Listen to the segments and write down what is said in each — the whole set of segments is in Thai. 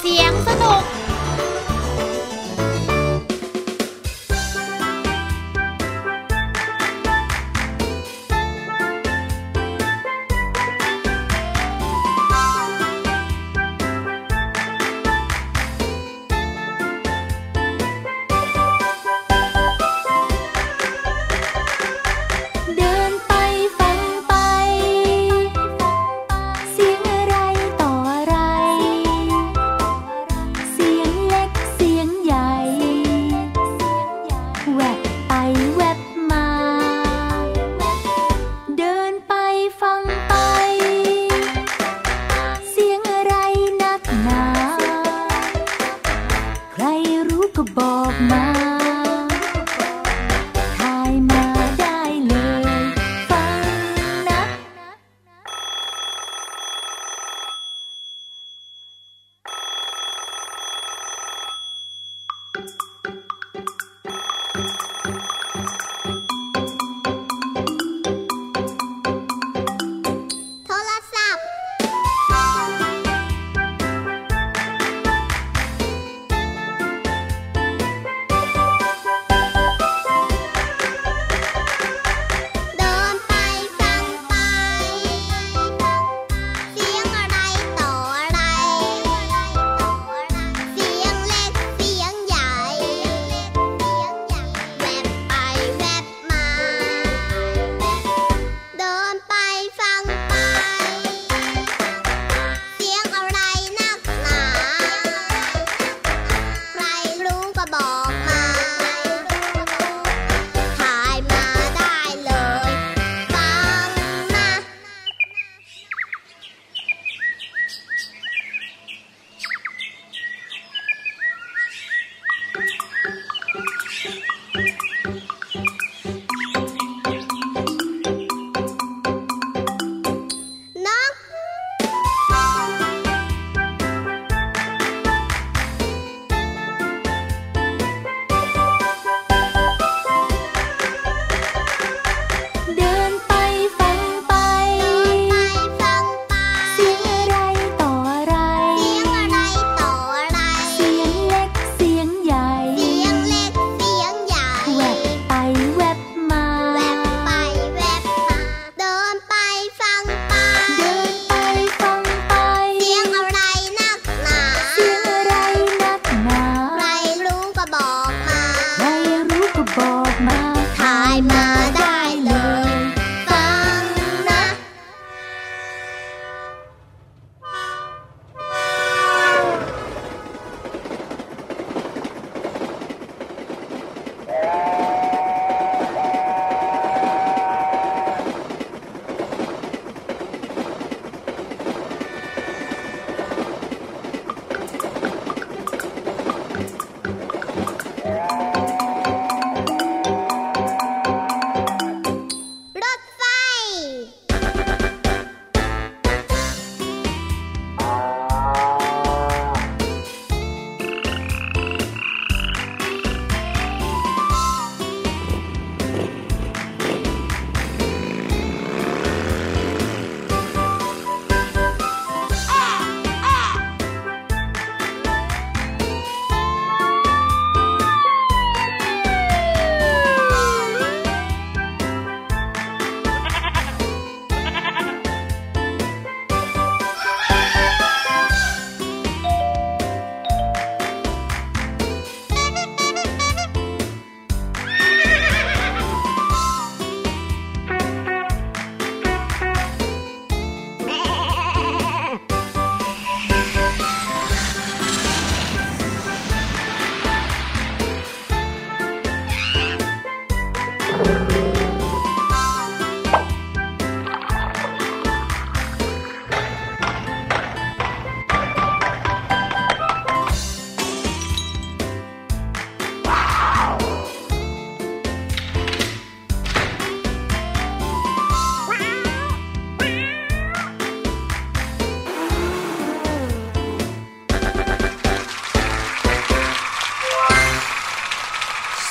เสียงสนุก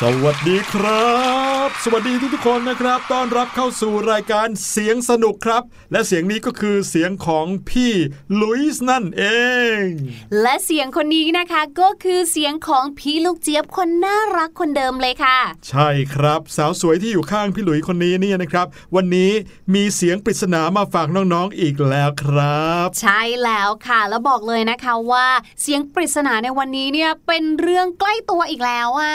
สวัสดีครับ ครับสวัสดีทุกๆคนนะครับต้อนรับเข้าสู่รายการเสียงสนุกครับและเสียงนี้ก็คือเสียงของพี่ลุยส์นั่นเองและเสียงคนนี้นะคะก็คือเสียงของพี่ลูกเจี๊ยบคนน่ารักคนเดิมเลยค่ะใช่ครับสาวสวยที่อยู่ข้างพี่ลุยคนนี้เนี่ยนะครับวันนี้มีเสียงปริศนามาฝากน้องๆอีกแล้วครับใช่แล้วค่ะแล้วบอกเลยนะคะว่าเสียงปริศนาในวันนี้เนี่ยเป็นเรื่องใกล้ตัวอีกแล้วอ่ะ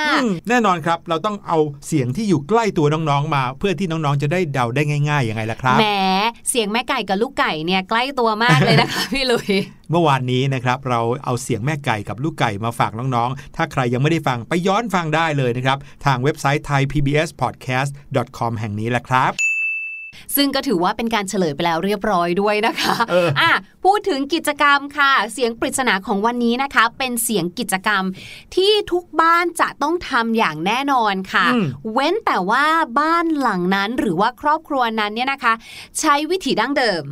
แน่นอนครับเราต้องเอาเสียงที่อยู่ใกล้ตัวน้องๆมาเพื่อที่น้องๆจะได้เดาได้ง่ายๆยังไงล่ะครับแหมเสียงแม่ไก่กับลูกไก่เนี่ยใกล้ตัวมากเลยนะคะพี่ลุยเมื่อวานนี้นะครับเราเอาเสียงแม่ไก่กับลูกไก่มาฝากน้องๆถ้าใครยังไม่ได้ฟังไปย้อนฟังได้เลยนะครับทางเว็บไซต์ thaipbspodcast.com แห่งนี้แหละครับซึ่งก็ถือว่าเป็นการเฉลยไปแล้วเรียบร้อยด้วยนะคะพูดถึงกิจกรรมค่ะเสียงปริศนาของวันนี้นะคะเป็นเสียงกิจกรรมที่ทุกบ้านจะต้องทำอย่างแน่นอนค่ะเว้นแต่ว่าบ้านหลังนั้นหรือว่าครอบครัวนั้นเนี่ยนะคะใช้วิธีดั้งเดิม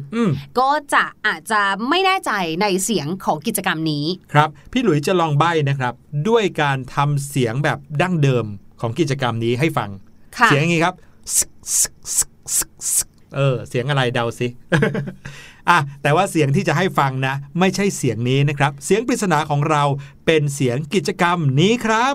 ก็จะอาจจะไม่แน่ใจในเสียงของกิจกรรมนี้ครับพี่หลุยจะลองใบ้นะครับด้วยการทำเสียงแบบดั้งเดิมของกิจกรรมนี้ให้ฟังเสียงอย่างนี้ครับเสียงอะไรเดาสิแต่ว่าเสียงที่จะให้ฟังนะไม่ใช่เสียงนี้นะครับเสียงปริศนาของเราเป็นเสียงกิจกรรมนี้ครับ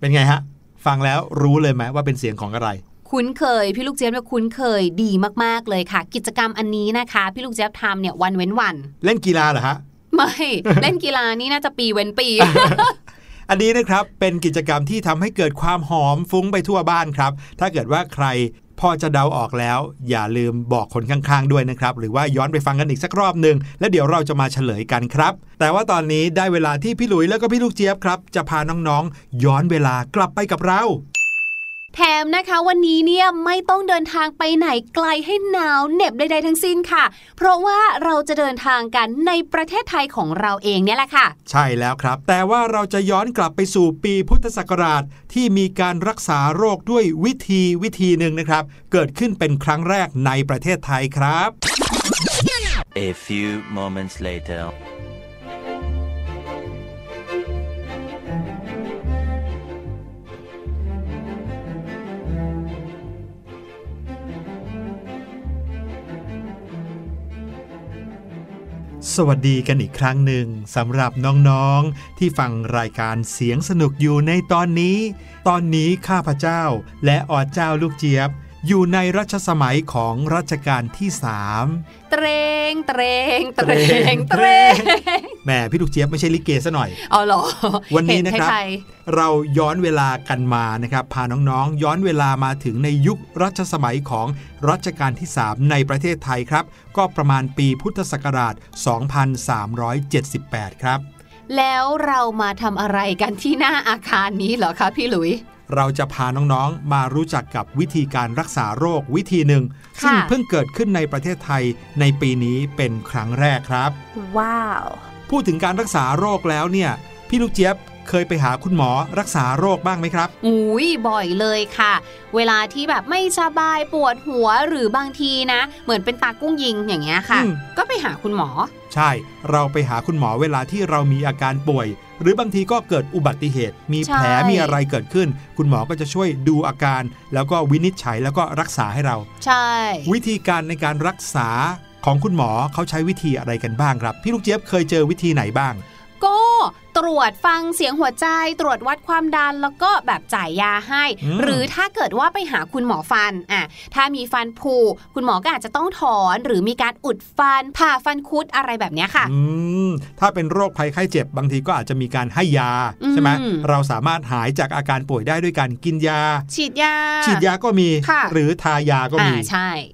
เป็นไงฮะฟังแล้วรู้เลยไหมว่าเป็นเสียงของอะไรคุ้นเคยพี่ลูกเจี๊ยบเนี่ยคุ้นเคยดีมากๆเลยค่ะกิจกรรมอันนี้นะคะพี่ลูกเจี๊ยบทำเนี่ยวันเว้นวันเล่นกีฬาเหรอฮะไม่ เล่นกีฬานี่น่าจะปีเว้นปี อันนี้นะครับเป็นกิจกรรมที่ทำให้เกิดความหอมฟุ้งไปทั่วบ้านครับถ้าเกิดว่าใครพอจะเดาออกแล้วอย่าลืมบอกคนข้างๆด้วยนะครับหรือว่าย้อนไปฟังกันอีกสักรอบนึงแล้วเดี๋ยวเราจะมาเฉลยกันครับแต่ว่าตอนนี้ได้เวลาที่พี่หลุยแล้วก็พี่ลูกเจี๊ยบครับจะพาน้องๆย้อนเวลากลับไปกับเราแถมนะคะวันนี้เนี่ยไม่ต้องเดินทางไปไหนไกลให้หนาวเหน็บใดๆทั้งสิ้นค่ะเพราะว่าเราจะเดินทางกันในประเทศไทยของเราเองเนี่ยแหละค่ะใช่แล้วครับแต่ว่าเราจะย้อนกลับไปสู่ปีพุทธศักราชที่มีการรักษาโรคด้วยวิธีหนึ่งนะครับเกิดขึ้นเป็นครั้งแรกในประเทศไทยครับ A few moments laterสวัสดีกันอีกครั้งหนึ่งสำหรับน้องๆที่ฟังรายการเสียงสนุกอยู่ในตอนนี้ข้าพเจ้าและออเจ้าลูกเจี๊ยบอยู่ในรัชสมัยของรัชกาลที่3เตรงเตรงเตรงเตรงแหมพี่ลูกเจี๊ยบไม่ใช่ลิเกซะหน่อยเอาหรอวันนี้นะครับเราย้อนเวลากันมานะครับพาน้องๆย้อนเวลามาถึงในยุครัชสมัยของรัชกาลที่3ในประเทศไทยครับก็ประมาณปีพุทธศักราช2378ครับแล้วเรามาทำอะไรกันที่หน้าอาคารนี้เหรอคะพี่หลุยเราจะพาน้องๆมารู้จักกับวิธีการรักษาโรควิธีหนึ่งซึ่งเพิ่งเกิดขึ้นในประเทศไทยในปีนี้เป็นครั้งแรกครับว้าวพูดถึงการรักษาโรคแล้วเนี่ยพี่ลูกเจี๊ยบเคยไปหาคุณหมอรักษาโรคบ้างไหมครับอุ้ยบ่อยเลยค่ะเวลาที่แบบไม่สบายปวดหัวหรือบางทีนะเหมือนเป็นตากุ้งยิงอย่างเงี้ยค่ะก็ไปหาคุณหมอใช่เราไปหาคุณหมอเวลาที่เรามีอาการป่วยหรือบางทีก็เกิดอุบัติเหตุมีแผลมีอะไรเกิดขึ้นคุณหมอก็จะช่วยดูอาการแล้วก็วินิจฉัยแล้วก็รักษาให้เราใช่วิธีการในการรักษาของคุณหมอเขาใช้วิธีอะไรกันบ้างครับพี่ลูกเจี๊ยบเคยเจอวิธีไหนบ้างก็ตรวจฟังเสียงหัวใจตรวจวัดความดันแล้วก็แบบจ่ายยาให้หรือถ้าเกิดว่าไปหาคุณหมอฟันถ้ามีฟันผุคุณหมอก็อาจจะต้องถอนหรือมีการอุดฟันผ่าฟันคุดอะไรแบบนี้ค่ะถ้าเป็นโรคภัยไข้เจ็บบางทีก็อาจจะมีการให้ยาใช่ไหมเราสามารถหายจากอาการป่วยได้ด้วยการกินยาฉีดยาก็มีหรือทายาก็มี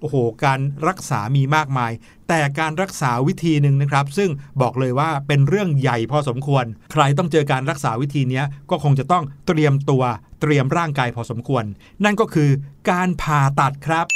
โอ้โหการรักษามีมากมายแต่ แต่การรักษาวิธีหนึ่งนะครับซึ่งบอกเลยว่าเป็นเรื่องใหญ่พอสมควรใครต้องเจอการรักษาวิธีนี้ก็คงจะต้องเตรียมตัวเตรียมร่างกายพอสมควรนั่นก็คือการผ่าตัดครับ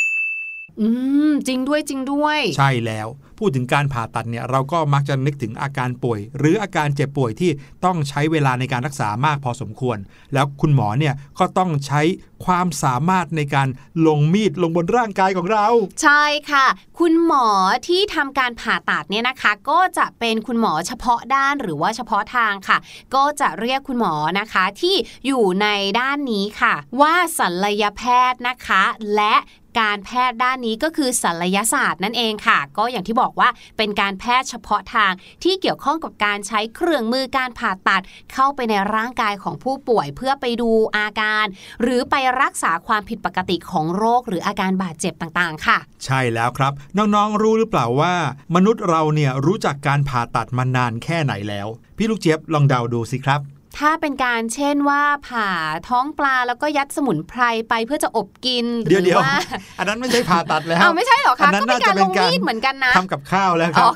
จริงด้วยจริงด้วยใช่แล้วพูดถึงการผ่าตัดเนี่ยเราก็มักจะนึกถึงอาการป่วยหรืออาการเจ็บป่วยที่ต้องใช้เวลาในการรักษามากพอสมควรแล้วคุณหมอเนี่ยก็ต้องใช้ความสามารถในการลงมีดลงบนร่างกายของเราใช่ค่ะคุณหมอที่ทำการผ่าตัดเนี่ยนะคะก็จะเป็นคุณหมอเฉพาะด้านหรือว่าเฉพาะทางค่ะก็จะเรียกคุณหมอนะคะที่อยู่ในด้านนี้ค่ะว่าศัลยแพทย์นะคะและการแพทย์ด้านนี้ก็คือศัลยศาสตร์นั่นเองค่ะก็อย่างที่บอกว่าเป็นการแพทย์เฉพาะทางที่เกี่ยวข้องกับการใช้เครื่องมือการผ่าตัดเข้าไปในร่างกายของผู้ป่วยเพื่อไปดูอาการหรือไปรักษาความผิดปกติของโรคหรืออาการบาดเจ็บต่างๆค่ะใช่แล้วครับน้องๆรู้หรือเปล่าว่ามนุษย์เราเนี่ยรู้จักการผ่าตัดมานานแค่ไหนแล้วพี่ลูกเจี๊ยบลองเดาดูสิครับถ้าเป็นการเช่นว่าผ่าท้องปลาแล้วก็ยัดสมุนไพรไปเพื่อจะอบกินหรือว่าอันนั้นไม่ใช่ผ่าตัดแล้วไม่ใช่หรอคะก็เป็นการลงมีดเหมือนกันนะทำกับข้าวแล้วครับ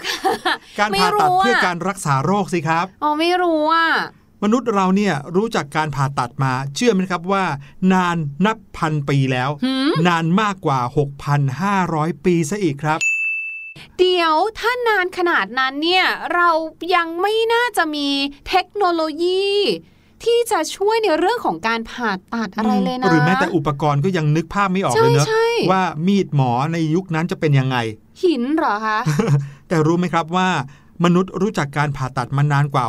การผ่าตัดเพื่อการรักษาโรคสิครับอ๋อไม่รู้อ่ะมนุษย์เราเนี่ยรู้จักการผ่าตัดมาเชื่อไหมครับว่านานนับพันปีแล้วนานมากกว่า 6,500 ปีซะอีกครับเดี๋ยวถ้านานขนาดนั้นเนี่ยเรายังไม่น่าจะมีเทคโนโลยีที่จะช่วยในเรื่องของการผ่าตัดอะไรเลยนะหรือแม้แต่อุปกรณ์ก็ยังนึกภาพไม่ออกเลยเนอะว่ามีดหมอในยุคนั้นจะเป็นยังไงหินเหรอคะ แต่รู้ไหมครับว่ามนุษย์รู้จักการผ่าตัดมานานกว่า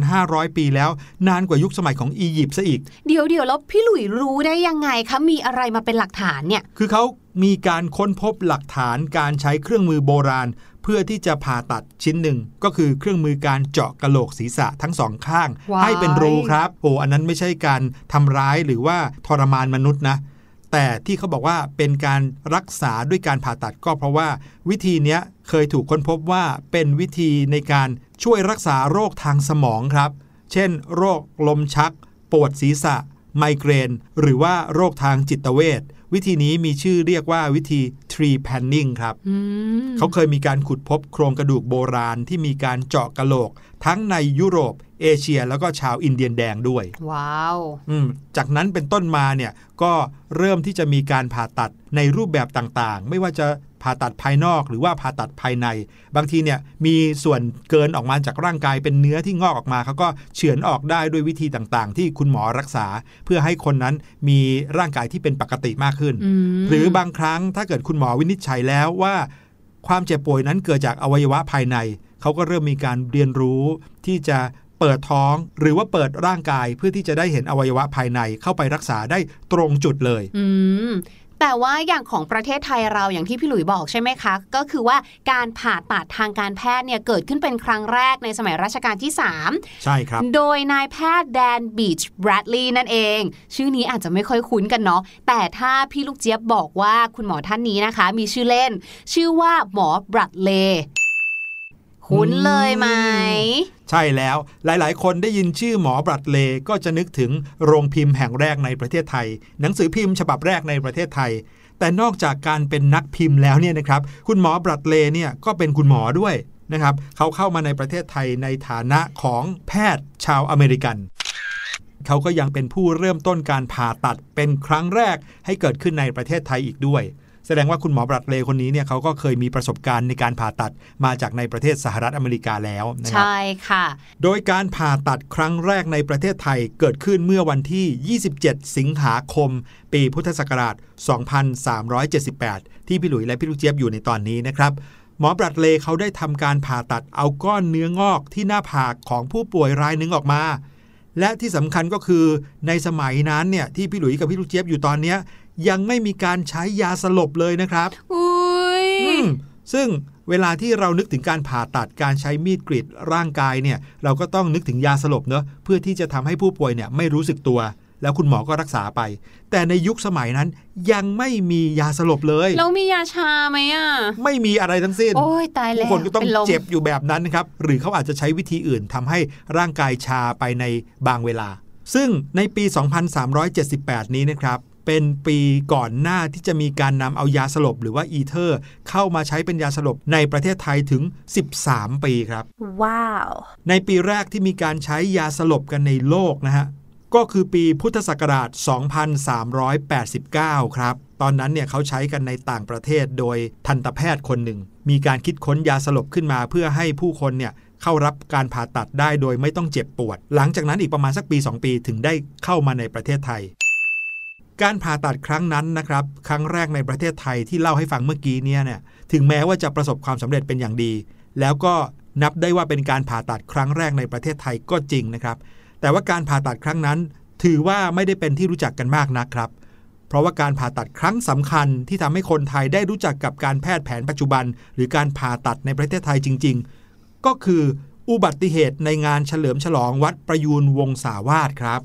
6,500 ปีแล้วนานกว่ายุคสมัยของอียิปต์ซะอีกเดี๋ยวแล้วพี่หลุยรู้ได้ยังไงคะมีอะไรมาเป็นหลักฐานเนี่ยคือเขามีการค้นพบหลักฐานการใช้เครื่องมือโบราณเพื่อที่จะผ่าตัดชิ้นหนึ่งก็คือเครื่องมือการเจาะกะโหลกศีรษะทั้งสองข้าง ให้เป็นรูครับอันนั้นไม่ใช่การทำร้ายหรือว่าทรมานมนุษย์นะแต่ที่เขาบอกว่าเป็นการรักษาด้วยการผ่าตัดก็เพราะว่าวิธีนี้เคยถูกค้นพบว่าเป็นวิธีในการช่วยรักษาโรคทางสมองครับเช่นโรคลมชักปวดศีรษะไมเกรนหรือว่าโรคทางจิตเวชวิธีนี้มีชื่อเรียกว่าวิธี tree panning ครับเขาเคยมีการขุดพบโครงกระดูกโบราณที่มีการเจาะกะโหลกทั้งในยุโรปเอเชียแล้วก็ชาวอินเดียนแดงด้วยว้าวจากนั้นเป็นต้นมาเนี่ยก็เริ่มที่จะมีการผ่าตัดในรูปแบบต่างๆไม่ว่าจะผ่าตัดภายนอกหรือว่าผ่าตัดภายในบางทีเนี่ยมีส่วนเกินออกมาจากร่างกายเป็นเนื้อที่งอกออกมาเขาก็เฉือนออกได้ด้วยวิธีต่างๆที่คุณหมอรักษาเพื่อให้คนนั้นมีร่างกายที่เป็นปกติมากขึ้นหรือบางครั้งถ้าเกิดคุณหมอวินิจฉัยแล้วว่าความเจ็บป่วยนั้นเกิดจากอวัยวะภายในเขาก็เริ่มมีการเรียนรู้ที่จะเปิดท้องหรือว่าเปิดร่างกายเพื่อที่จะได้เห็นอวัยวะภายในเข้าไปรักษาได้ตรงจุดเลยแต่ว่าอย่างของประเทศไทยเราอย่างที่พี่หลุยบอกใช่ไหมคะก็คือว่าการผ่าตัดทางการแพทย์เนี่ยเกิดขึ้นเป็นครั้งแรกในสมัยรัชกาลที่3ใช่ครับโดยนายแพทย์แดนบีชแบรดลีย์นั่นเองชื่อนี้อาจจะไม่ค่อยคุ้นกันเนาะแต่ถ้าพี่ลูกเจี๊ยบบอกว่าคุณหมอท่านนี้นะคะมีชื่อเล่นชื่อว่าหมอแบรดลีย์คุ้นเลยไหมใช่แล้วหลายๆคนได้ยินชื่อหมอบรัดเลย์ก็จะนึกถึงโรงพิมพ์แห่งแรกในประเทศไทยหนังสือพิมพ์ฉบับแรกในประเทศไทยแต่นอกจากการเป็นนักพิมพ์แล้วเนี่ยนะครับคุณหมอบรัดเลย์เนี่ยก็เป็นคุณหมอด้วยนะครับเขาเข้ามาในประเทศไทยในฐานะของแพทย์ชาวอเมริกันเขาก็ยังเป็นผู้เริ่มต้นการผ่าตัดเป็นครั้งแรกให้เกิดขึ้นในประเทศไทยอีกด้วยแสดงว่าคุณหมอบรัดเลย์คนนี้เนี่ยเขาก็เคยมีประสบการณ์ในการผ่าตัดมาจากในประเทศสหรัฐอเมริกาแล้วนะครับใช่ค่ะโดยการผ่าตัดครั้งแรกในประเทศไทยเกิดขึ้นเมื่อวันที่27สิงหาคมปีพุทธศักราช2378ที่พี่หลุยและพี่ลูกเจี๊ยบอยู่ในตอนนี้นะครับหมอบรัดเลย์เขาได้ทำการผ่าตัดเอาก้อนเนื้องอกที่หน้าผากของผู้ป่วยรายนึงออกมาและที่สำคัญก็คือในสมัยนั้นเนี่ยที่พี่หลุยกับพี่ลูกเจี๊ยบอยู่ตอนนี้ยังไม่มีการใช้ยาสลบเลยนะครับซึ่งเวลาที่เรานึกถึงการผ่าตัดการใช้มีดกรีดร่างกายเนี่ยเราก็ต้องนึกถึงยาสลบเนอะเพื่อที่จะทำให้ผู้ป่วยเนี่ยไม่รู้สึกตัวแล้วคุณหมอก็รักษาไปแต่ในยุคสมัยนั้นยังไม่มียาสลบเลยแล้วมียาชาไหมอ่ะไม่มีอะไรทั้งสิ้นโอ้ยตายแล้วคนก็ต้องเจ็บอยู่แบบนั้นครับหรือเขาอาจจะใช้วิธีอื่นทำให้ร่างกายชาไปในบางเวลาซึ่งในปี2378นี้นะครับ เป็นปีก่อนหน้าที่จะมีการนำเอายาสลบหรือว่าอีเทอร์เข้ามาใช้เป็นยาสลบในประเทศไทยถึง13 ปีครับว้าวในปีแรกที่มีการใช้ยาสลบกันในโลกนะฮะก็คือปีพุทธศักราช 2389 ครับตอนนั้นเนี่ยเขาใช้กันในต่างประเทศโดยทันตแพทย์คนหนึ่งมีการคิดค้นยาสลบขึ้นมาเพื่อให้ผู้คนเนี่ยเข้ารับการผ่าตัดได้โดยไม่ต้องเจ็บปวดหลังจากนั้นอีกประมาณสักปี2ปีถึงได้เข้ามาในประเทศไทยการผ่าตัดครั้งนั้นนะครับครั้งแรกในประเทศไทยที่เล่าให้ฟังเมื่อกี้เนี่ยถึงแม้ว่าจะประสบความสำเร็จเป็นอย่างดีแล้วก็นับได้ว่าเป็นการผ่าตัดครั้งแรกในประเทศไทยก็จริงนะครับแต่ว่าการผ่าตัดครั้งนั้นถือว่าไม่ได้เป็นที่รู้จักกันมากนักครับเพราะว่าการผ่าตัดครั้งสำคัญที่ทำให้คนไทยได้รู้จักกับการแพทย์แผนปัจจุบันหรือการผ่าตัดในประเทศไทยจริงๆก็คืออุบัติเหตุในงานเฉลิมฉลองวัดประยูรวงศาวาสครับ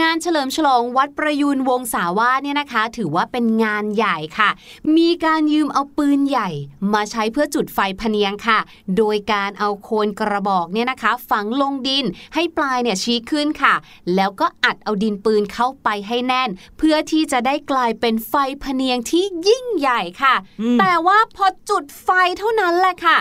งานเฉลิมฉลองวัดประยูรวงศาวาสเนี่ยนะคะถือว่าเป็นงานใหญ่ค่ะมีการยืมเอาปืนใหญ่มาใช้เพื่อจุดไฟพะเนียงค่ะโดยการเอาโคนกระบอกเนี่ยนะคะฝังลงดินให้ปลายเนี่ยชี้ขึ้นค่ะแล้วก็อัดเอาดินปืนเข้าไปให้แน่นเพื่อที่จะได้กลายเป็นไฟพะเนียงที่ยิ่งใหญ่ค่ะแต่ว่าพอจุดไฟเท่านั้นแหละค่ะ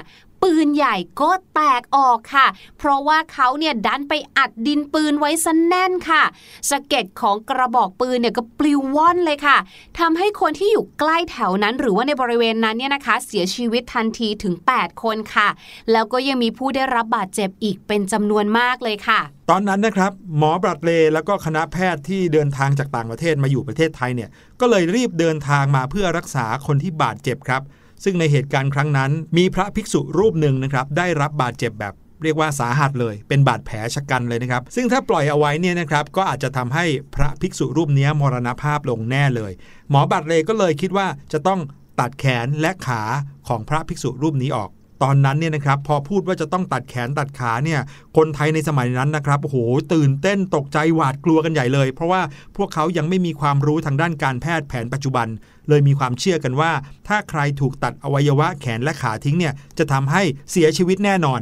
ปืนใหญ่ก็แตกออกค่ะเพราะว่าเขาเนี่ยดันไปอัดดินปืนไว้ซะแน่นค่ะสะเก็ดของกระบอกปืนเนี่ยก็ปลิวว่อนเลยค่ะทำให้คนที่อยู่ใกล้แถวนั้นหรือว่าในบริเวณนั้นเนี่ยนะคะเสียชีวิตทันทีถึง8 คนค่ะแล้วก็ยังมีผู้ได้รับบาดเจ็บอีกเป็นจำนวนมากเลยค่ะตอนนั้นนะครับหมอบรัดเลย์แล้วก็คณะแพทย์ที่เดินทางจากต่างประเทศมาอยู่ประเทศไทยเนี่ยก็เลยรีบเดินทางมาเพื่อรักษาคนที่บาดเจ็บครับซึ่งในเหตุการณ์ครั้งนั้นมีพระภิกษุรูปหนึ่งนะครับได้รับบาดเจ็บแบบเรียกว่าสาหัสเลยเป็นบาดแผลชะกันเลยนะครับซึ่งถ้าปล่อยเอาไว้เนี่ยนะครับก็อาจจะทำให้พระภิกษุรูปนี้มรณภาพลงแน่เลยหมอบาดเลย์ก็เลยคิดว่าจะต้องตัดแขนและขาของพระภิกษุรูปนี้ออกตอนนั้นเนี่ยนะครับพอพูดว่าจะต้องตัดแขนตัดขาเนี่ยคนไทยในสมัยนั้นนะครับโอ้โหตื่นเต้นตกใจหวาดกลัวกันใหญ่เลยเพราะว่าพวกเขายังไม่มีความรู้ทางด้านการแพทย์แผนปัจจุบันเลยมีความเชื่อกันว่าถ้าใครถูกตัดอวัยวะแขนและขาทิ้งเนี่ยจะทำให้เสียชีวิตแน่นอน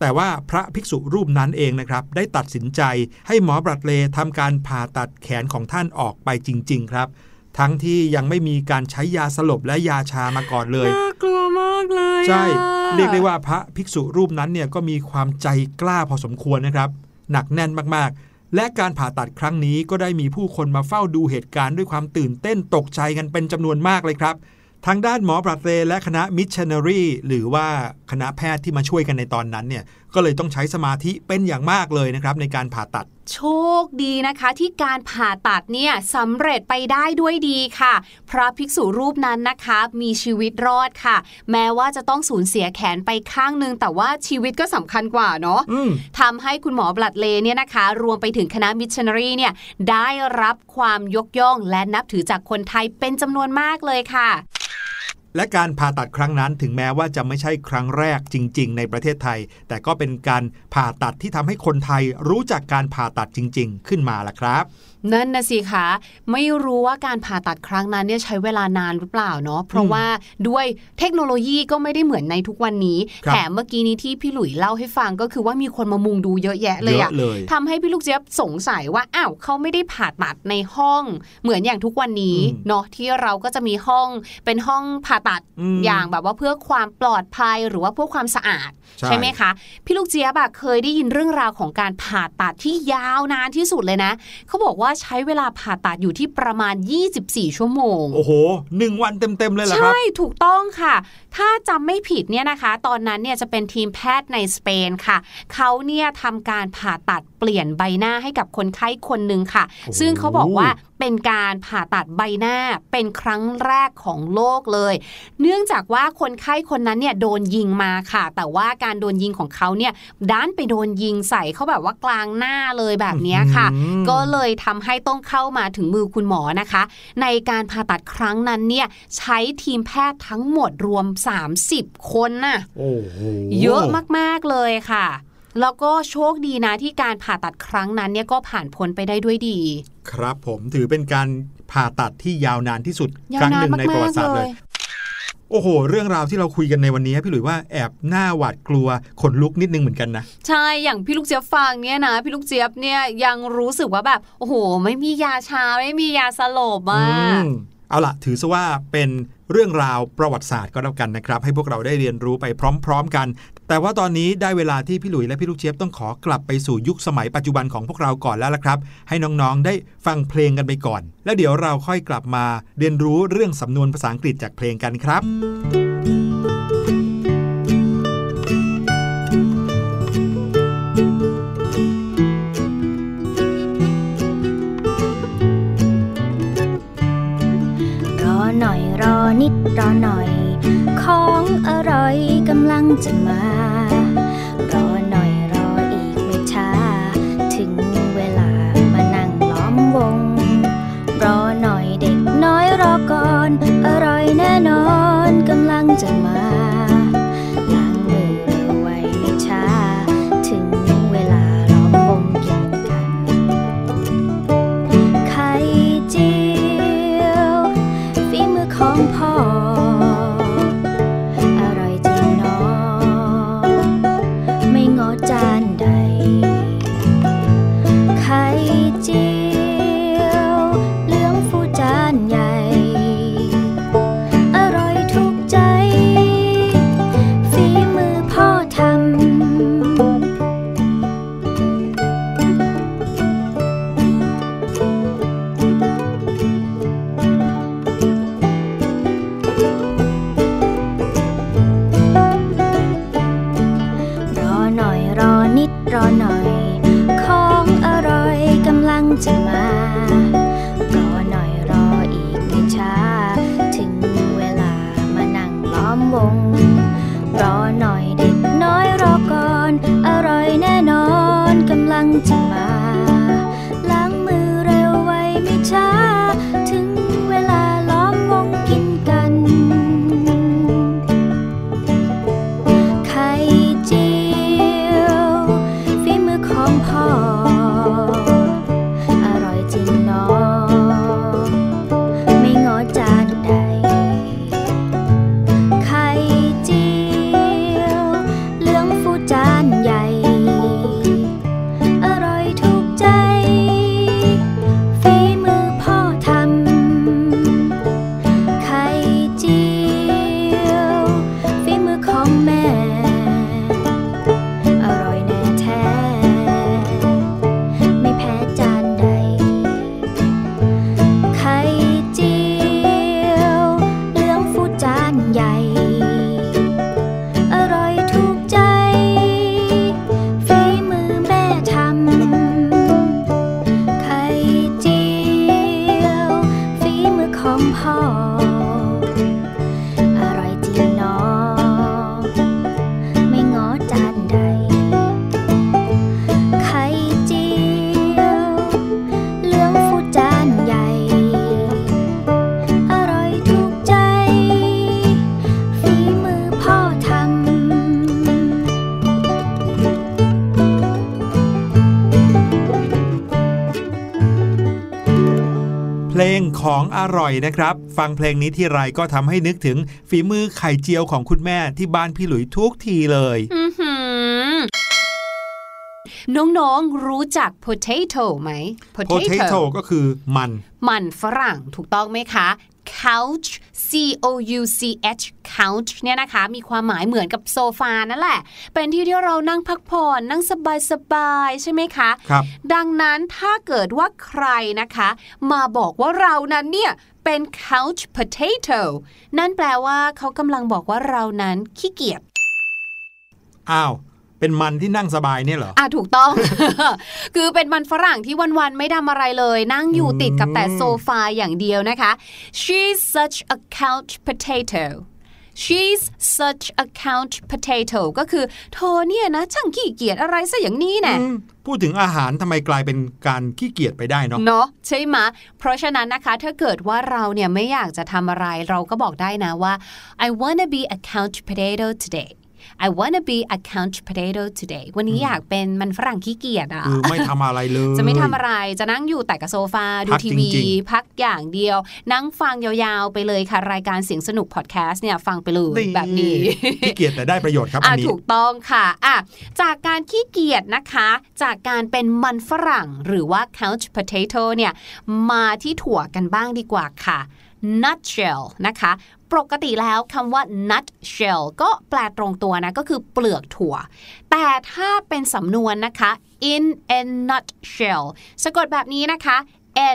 แต่ว่าพระภิกษุรูปนั้นเองนะครับได้ตัดสินใจให้หมอบรัดเลย์ทำการผ่าตัดแขนของท่านออกไปจริงๆครับทั้งที่ยังไม่มีการใช้ยาสลบและยาชามาก่อนเลยน่ากลัวมากเลยใช่เรียกได้ว่าพระภิกษุรูปนั้นเนี่ยก็มีความใจกล้าพอสมควรนะครับหนักแน่นมากๆและการผ่าตัดครั้งนี้ก็ได้มีผู้คนมาเฝ้าดูเหตุการณ์ด้วยความตื่นเต้นตกใจกันเป็นจำนวนมากเลยครับทางด้านหมอบรัดเลย์และคณะมิชชันนารีหรือว่าคณะแพทย์ที่มาช่วยกันในตอนนั้นเนี่ยก็เลยต้องใช้สมาธิเป็นอย่างมากเลยนะครับในการผ่าตัดโชคดีนะคะที่การผ่าตัดเนี่ยสำเร็จไปได้ด้วยดีค่ะพระภิกษุรูปนั้นนะคะมีชีวิตรอดค่ะแม้ว่าจะต้องสูญเสียแขนไปข้างนึงแต่ว่าชีวิตก็สำคัญกว่าเนาะทำให้คุณหมอบรัดเลย์เนี่ยนะคะรวมไปถึงคณะมิชชันนารีเนี่ยได้รับความยกย่องและนับถือจากคนไทยเป็นจำนวนมากเลยค่ะและการผ่าตัดครั้งนั้นถึงแม้ว่าจะไม่ใช่ครั้งแรกจริงๆในประเทศไทยแต่ก็เป็นการผ่าตัดที่ทำให้คนไทยรู้จักการผ่าตัดจริงๆขึ้นมาล่ะครับนั่นนะสิคะไม่รู้ว่าการผ่าตัดครั้งนั้นเนี่ยใช้เวลานานหรือเปล่าเนาะเพราะว่าด้วยเทคโนโลยีก็ไม่ได้เหมือนในทุกวันนี้แต่เมื่อกี้นี้ที่พี่หลุยเล่าให้ฟังก็คือว่ามีคนมามุงดูเยอะแยะเลยอะทำให้พี่ลูกเจี๊ยบสงสัยว่าอ้าวเขาไม่ได้ผ่าตัดในห้องเหมือนอย่างทุกวันนี้เนาะที่เราก็จะมีห้องเป็นห้องผ่าตัดอย่างแบบว่าเพื่อความปลอดภัยหรือว่าเพื่อความสะอาดใช่ไหมคะพี่ลูกเจี๊ยบอะเคยได้ยินเรื่องราวของการผ่าตัดที่ยาวนานที่สุดเลยนะเขาบอกว่าใช้เวลาผ่าตัดอยู่ที่ประมาณ24ชั่วโมงโอ้โห1วันเต็มๆเลยเหรอครับใช่ถูกต้องค่ะถ้าจำไม่ผิดเนี่ยนะคะตอนนั้นเนี่ยจะเป็นทีมแพทย์ในสเปนค่ะเขาเนี่ยทำการผ่าตัดเปลี่ยนใบหน้าให้กับคนไข้คนนึงค่ะซึ่งเขาบอกว่าเป็นการผ่าตัดใบหน้าเป็นครั้งแรกของโลกเลยเนื่องจากว่าคนไข้คนนั้นเนี่ยโดนยิงมาค่ะแต่ว่าการโดนยิงของเขาเนี่ยด้านไปโดนยิงใส่เขาแบบว่ากลางหน้าเลยแบบนี้ค่ะก็เลยทำให้ต้องเข้ามาถึงมือคุณหมอนะคะในการผ่าตัดครั้งนั้นเนี่ยใช้ทีมแพทย์ทั้งหมดรวม30 คนน่ะเยอะมากๆเลยค่ะแล้วก็โชคดีนะที่การผ่าตัดครั้งนั้นเนี่ยก็ผ่านพ้นไปได้ด้วยดีครับผมถือเป็นการผ่าตัดที่ยาวนานที่สุดครั้งหนึ่งในประวัติศาสตร์เลยโ โอ้โหเรื่องราวที่เราคุยกันในวันนี้พี่หลุยว่าแอบหน้าหวาดกลัวขนลุกนิดนึงเหมือนกันนะใช่อย่างพี่ลูกเจี๊ยบฟังเนี่ยนะพี่ลูกเจี๊ยบเนี่ยยังรู้สึกว่าแบบโอ้โหไม่มียาชาไม่มียาสลบอ่ะเอาล่ะถือซะว่าเป็นเรื่องราวประวัติศาสตร์ก็แล้วกันนะครับให้พวกเราได้เรียนรู้ไปพร้อมๆกันแต่ว่าตอนนี้ได้เวลาที่พี่หลุยและพี่ลูกเจี๊ยบต้องขอกลับไปสู่ยุคสมัยปัจจุบันของพวกเราก่อนแล้วล่ะครับให้น้องๆได้ฟังเพลงกันไปก่อนแล้วเดี๋ยวเราค่อยกลับมาเรียนรู้เรื่องสำนวนภาษาอังกฤษจากเพลงกันครับรอหน่อยรอนิดรอหน่อยของอร่อยกำลังจะมารอหน่อยรออีกไม่ช้าถึงเวลามานั่งล้อมวงรอหน่อยเด็กน้อยรอก่อนอร่อยแน่นอนกำลังจะมาล้างมือเร็วไวไม่ช้าถึงเวลาล้อมวงกินกันไข่เจียวของพ่ออร่อยจริงเนาะไม่งอจานใดไข่เจียวเหลืองฟูจานใหญ่อร่อยถูกใจฝีมือพ่อทรอหน่อยของอร่อยกำลังจะมารอหน่อยรออีกไม่ช้าถึงเวลามานั่งล้อมวงรอหน่อยเด็กน้อยรอก่อนอร่อยแน่นอนกำลังจะมาล้างมือเร็วไวไม่ช้าถึงเวลาล้อมวงกินกันไข่เจียวพ่ออร่อยจริงเนาะไม่งอจานใดไข่เจียวเหลืองฟูจานใหญ่อร่อยถูกใจฝีมือพ่อทำไข่เจียวฝีมือของแม่ของอร่อยนะครับฟังเพลงนี้ที่ไรก็ทำให้นึกถึงฝีมือไข่เจียวของคุณแม่ที่บ้านพี่หลุยทุกทีเลยน้องๆรู้จัก potato ไหม potato ก็คือมันฝรั่งถูกต้องไหมคะ couch c o u c h couch เนี่ยนะคะมีความหมายเหมือนกับโซฟานั่นแหละเป็นที่ที่เรานั่งพักผ่อนนั่งสบายๆใช่ไหมคะครับดังนั้นถ้าเกิดว่าใครนะคะมาบอกว่าเรานั้นเนี่ยเป็น couch potato นั่นแปลว่าเขากำลังบอกว่าเรานั้นขี้เกียจอ้าวเป็นมันที่นั่งสบายเนี่ยเหรอถูกต้อง คือเป็นมันฝรั่งที่วันๆไม่ทำอะไรเลยนั่งอยู่ติดกับแต่โซฟาอย่างเดียวนะคะ She's such a couch potato She's such a couch potato ก็คือเธอเนี่ยนะช่างขี้เกียจอะไรซะอย่างนี้แน่พูดถึงอาหารทำไมกลายเป็นการขี้เกียจไปได้เนาะใช่ไหมเพราะฉะนั้นนะคะถ้าเกิดว่าเราเนี่ยไม่อยากจะทำอะไรเราก็บอกได้นะว่า I wanna be a couch potato today I wanna be a couch potato today วันนี้อยากเป็นมันฝรั่งขี้เกียจอ่ะไม่ทำอะไรเลยจะไม่ทำอะไรจะนั่งอยู่แต่กับโซฟาดูทีวีพักอย่างเดียวนั่งฟังยาวๆไปเลยค่ะรายการเสียงสนุกพอดแคสต์เนี่ยฟังไปเลยแบบนี้ขี้เกียจแต่ได้ประโยชน์ครับอันนี้ถูกต้องค่ะอ่ะจากการขี้เกียจนะคะจากการเป็นมันฝรั่งหรือว่า couch potato เนี่ยมาที่ถั่วกันบ้างดีกว่าค่ะ nutshell นะคะปกติแล้วคำว่า nutshell ก็แปลตรงตัวนะก็คือเปลือกถั่วแต่ถ้าเป็นสำนวนนะคะ in a nutshell สะกดแบบนี้นะคะ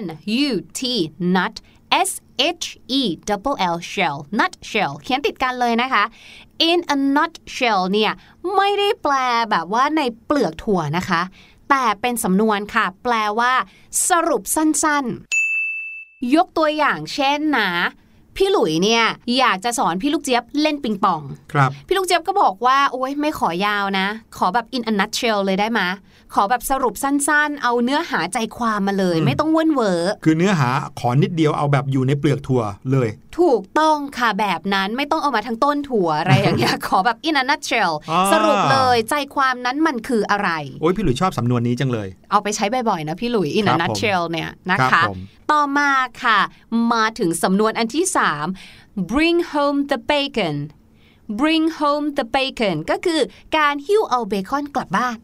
n u t nut s h e l l shell nutshell เขียนติดกันเลยนะคะ in a nutshell เนี่ยไม่ได้แปลแบบว่าในเปลือกถั่วนะคะแต่เป็นสำนวนค่ะแปลว่าสรุปสั้นๆยกตัวอย่างเช่นนะพี่หลุยเนี่ยอยากจะสอนพี่ลูกเจี๊ยบเล่นปิงปองครับพี่ลูกเจี๊ยบก็บอกว่าโอ๊ยไม่ขอยาวนะขอแบบ in a nutshell เลยได้ไหมขอแบบสรุปสั้นๆเอาเนื้อหาใจความมาเลยไม่ต้องเว่นเวอคือเนื้อหาขอนิดเดียวเอาแบบอยู่ในเปลือกถั่วเลยถูกต้องค่ะแบบนั้นไม่ต้องเอามาทั้งต้นถั่วอะไรอย่างเงี้ยขอแบบ in a nutshell สรุปเลยใจความนั้นมันคืออะไรโอ๊ยพี่หลุยชอบสำนวนนี้จังเลยเอาไปใช้บ่อยๆนะพี่หลุย in a nutshell เนี่ยนะคะต่อมาค่ะมาถึงสำนวนอันที่3 bring home the bacon bring home the bacon ก็คือการหิ้วเอาเบคอนกลับบ้าน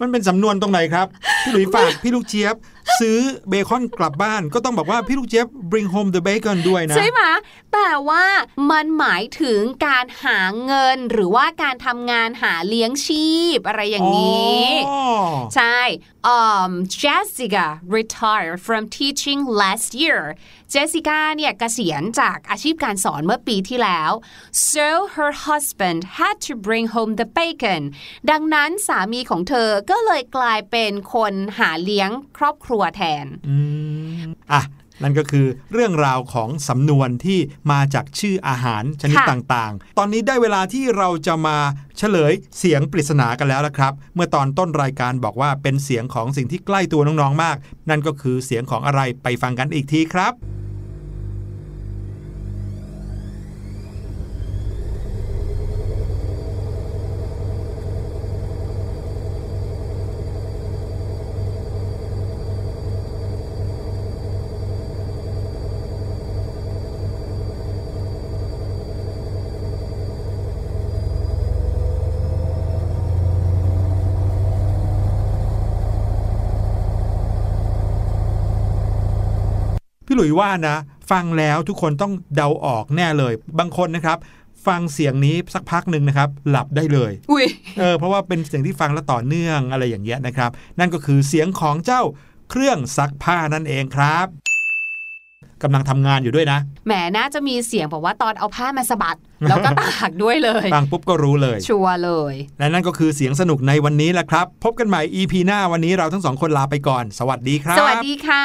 มันเป็นสำนวนตรงไหนครับพี่หลุยฝาก พี่ลูกเจี๊ยบซื้อเบคอนกลับบ้านก็ต้องบอกว่าพี่ลูกเจี๊ยบ bring home the bacon ด้วยนะใช่ไหมแต่ว่ามันหมายถึงการหาเงินหรือว่าการทำงานหาเลี้ยงชีพอะไรอย่างนี้ใช่ Jessica retired from teaching last year Jessica เนี่ยเกษียณจากอาชีพการสอนเมื่อปีที่แล้ว so her husband had to bring home the bacon ดังนั้นสามีของเธอก็เลยกลายเป็นคนหาเลี้ยงครอบครัวแทนอ่ะนั่นก็คือเรื่องราวของสำนวนที่มาจากชื่ออาหารชนิดต่างๆตอนนี้ได้เวลาที่เราจะมาเฉลยเสียงปริศนากันแล้วละครับเมื่อตอนต้นรายการบอกว่าเป็นเสียงของสิ่งที่ใกล้ตัวน้องๆมากนั่นก็คือเสียงของอะไรไปฟังกันอีกทีครับพี่หลุยว่านะฟังแล้วทุกคนต้องเดาออกแน่เลยบางคนนะครับฟังเสียงนี้สักพักนึงนะครับหลับได้เลยเพราะว่าเป็นเสียงที่ฟังแล้วต่อเนื่องอะไรอย่างเงี้ยนะครับนั่นก็คือเสียงของเจ้าเครื่องซักผ้านั่นเองครับกำลังทำงานอยู่ด้วยนะแหมน่าจะมีเสียงบอกว่าตอนเอาผ้ามาสะบัดแล้วก็ตากด้วยเลยฟังปุ๊บก็รู้เลยชัวร์เลยและนั่นก็คือเสียงสนุกในวันนี้แหละครับพบกันใหม่ EP หน้าวันนี้เราทั้งสองคนลาไปก่อนสวัสดีครับสวัสดีค่ะ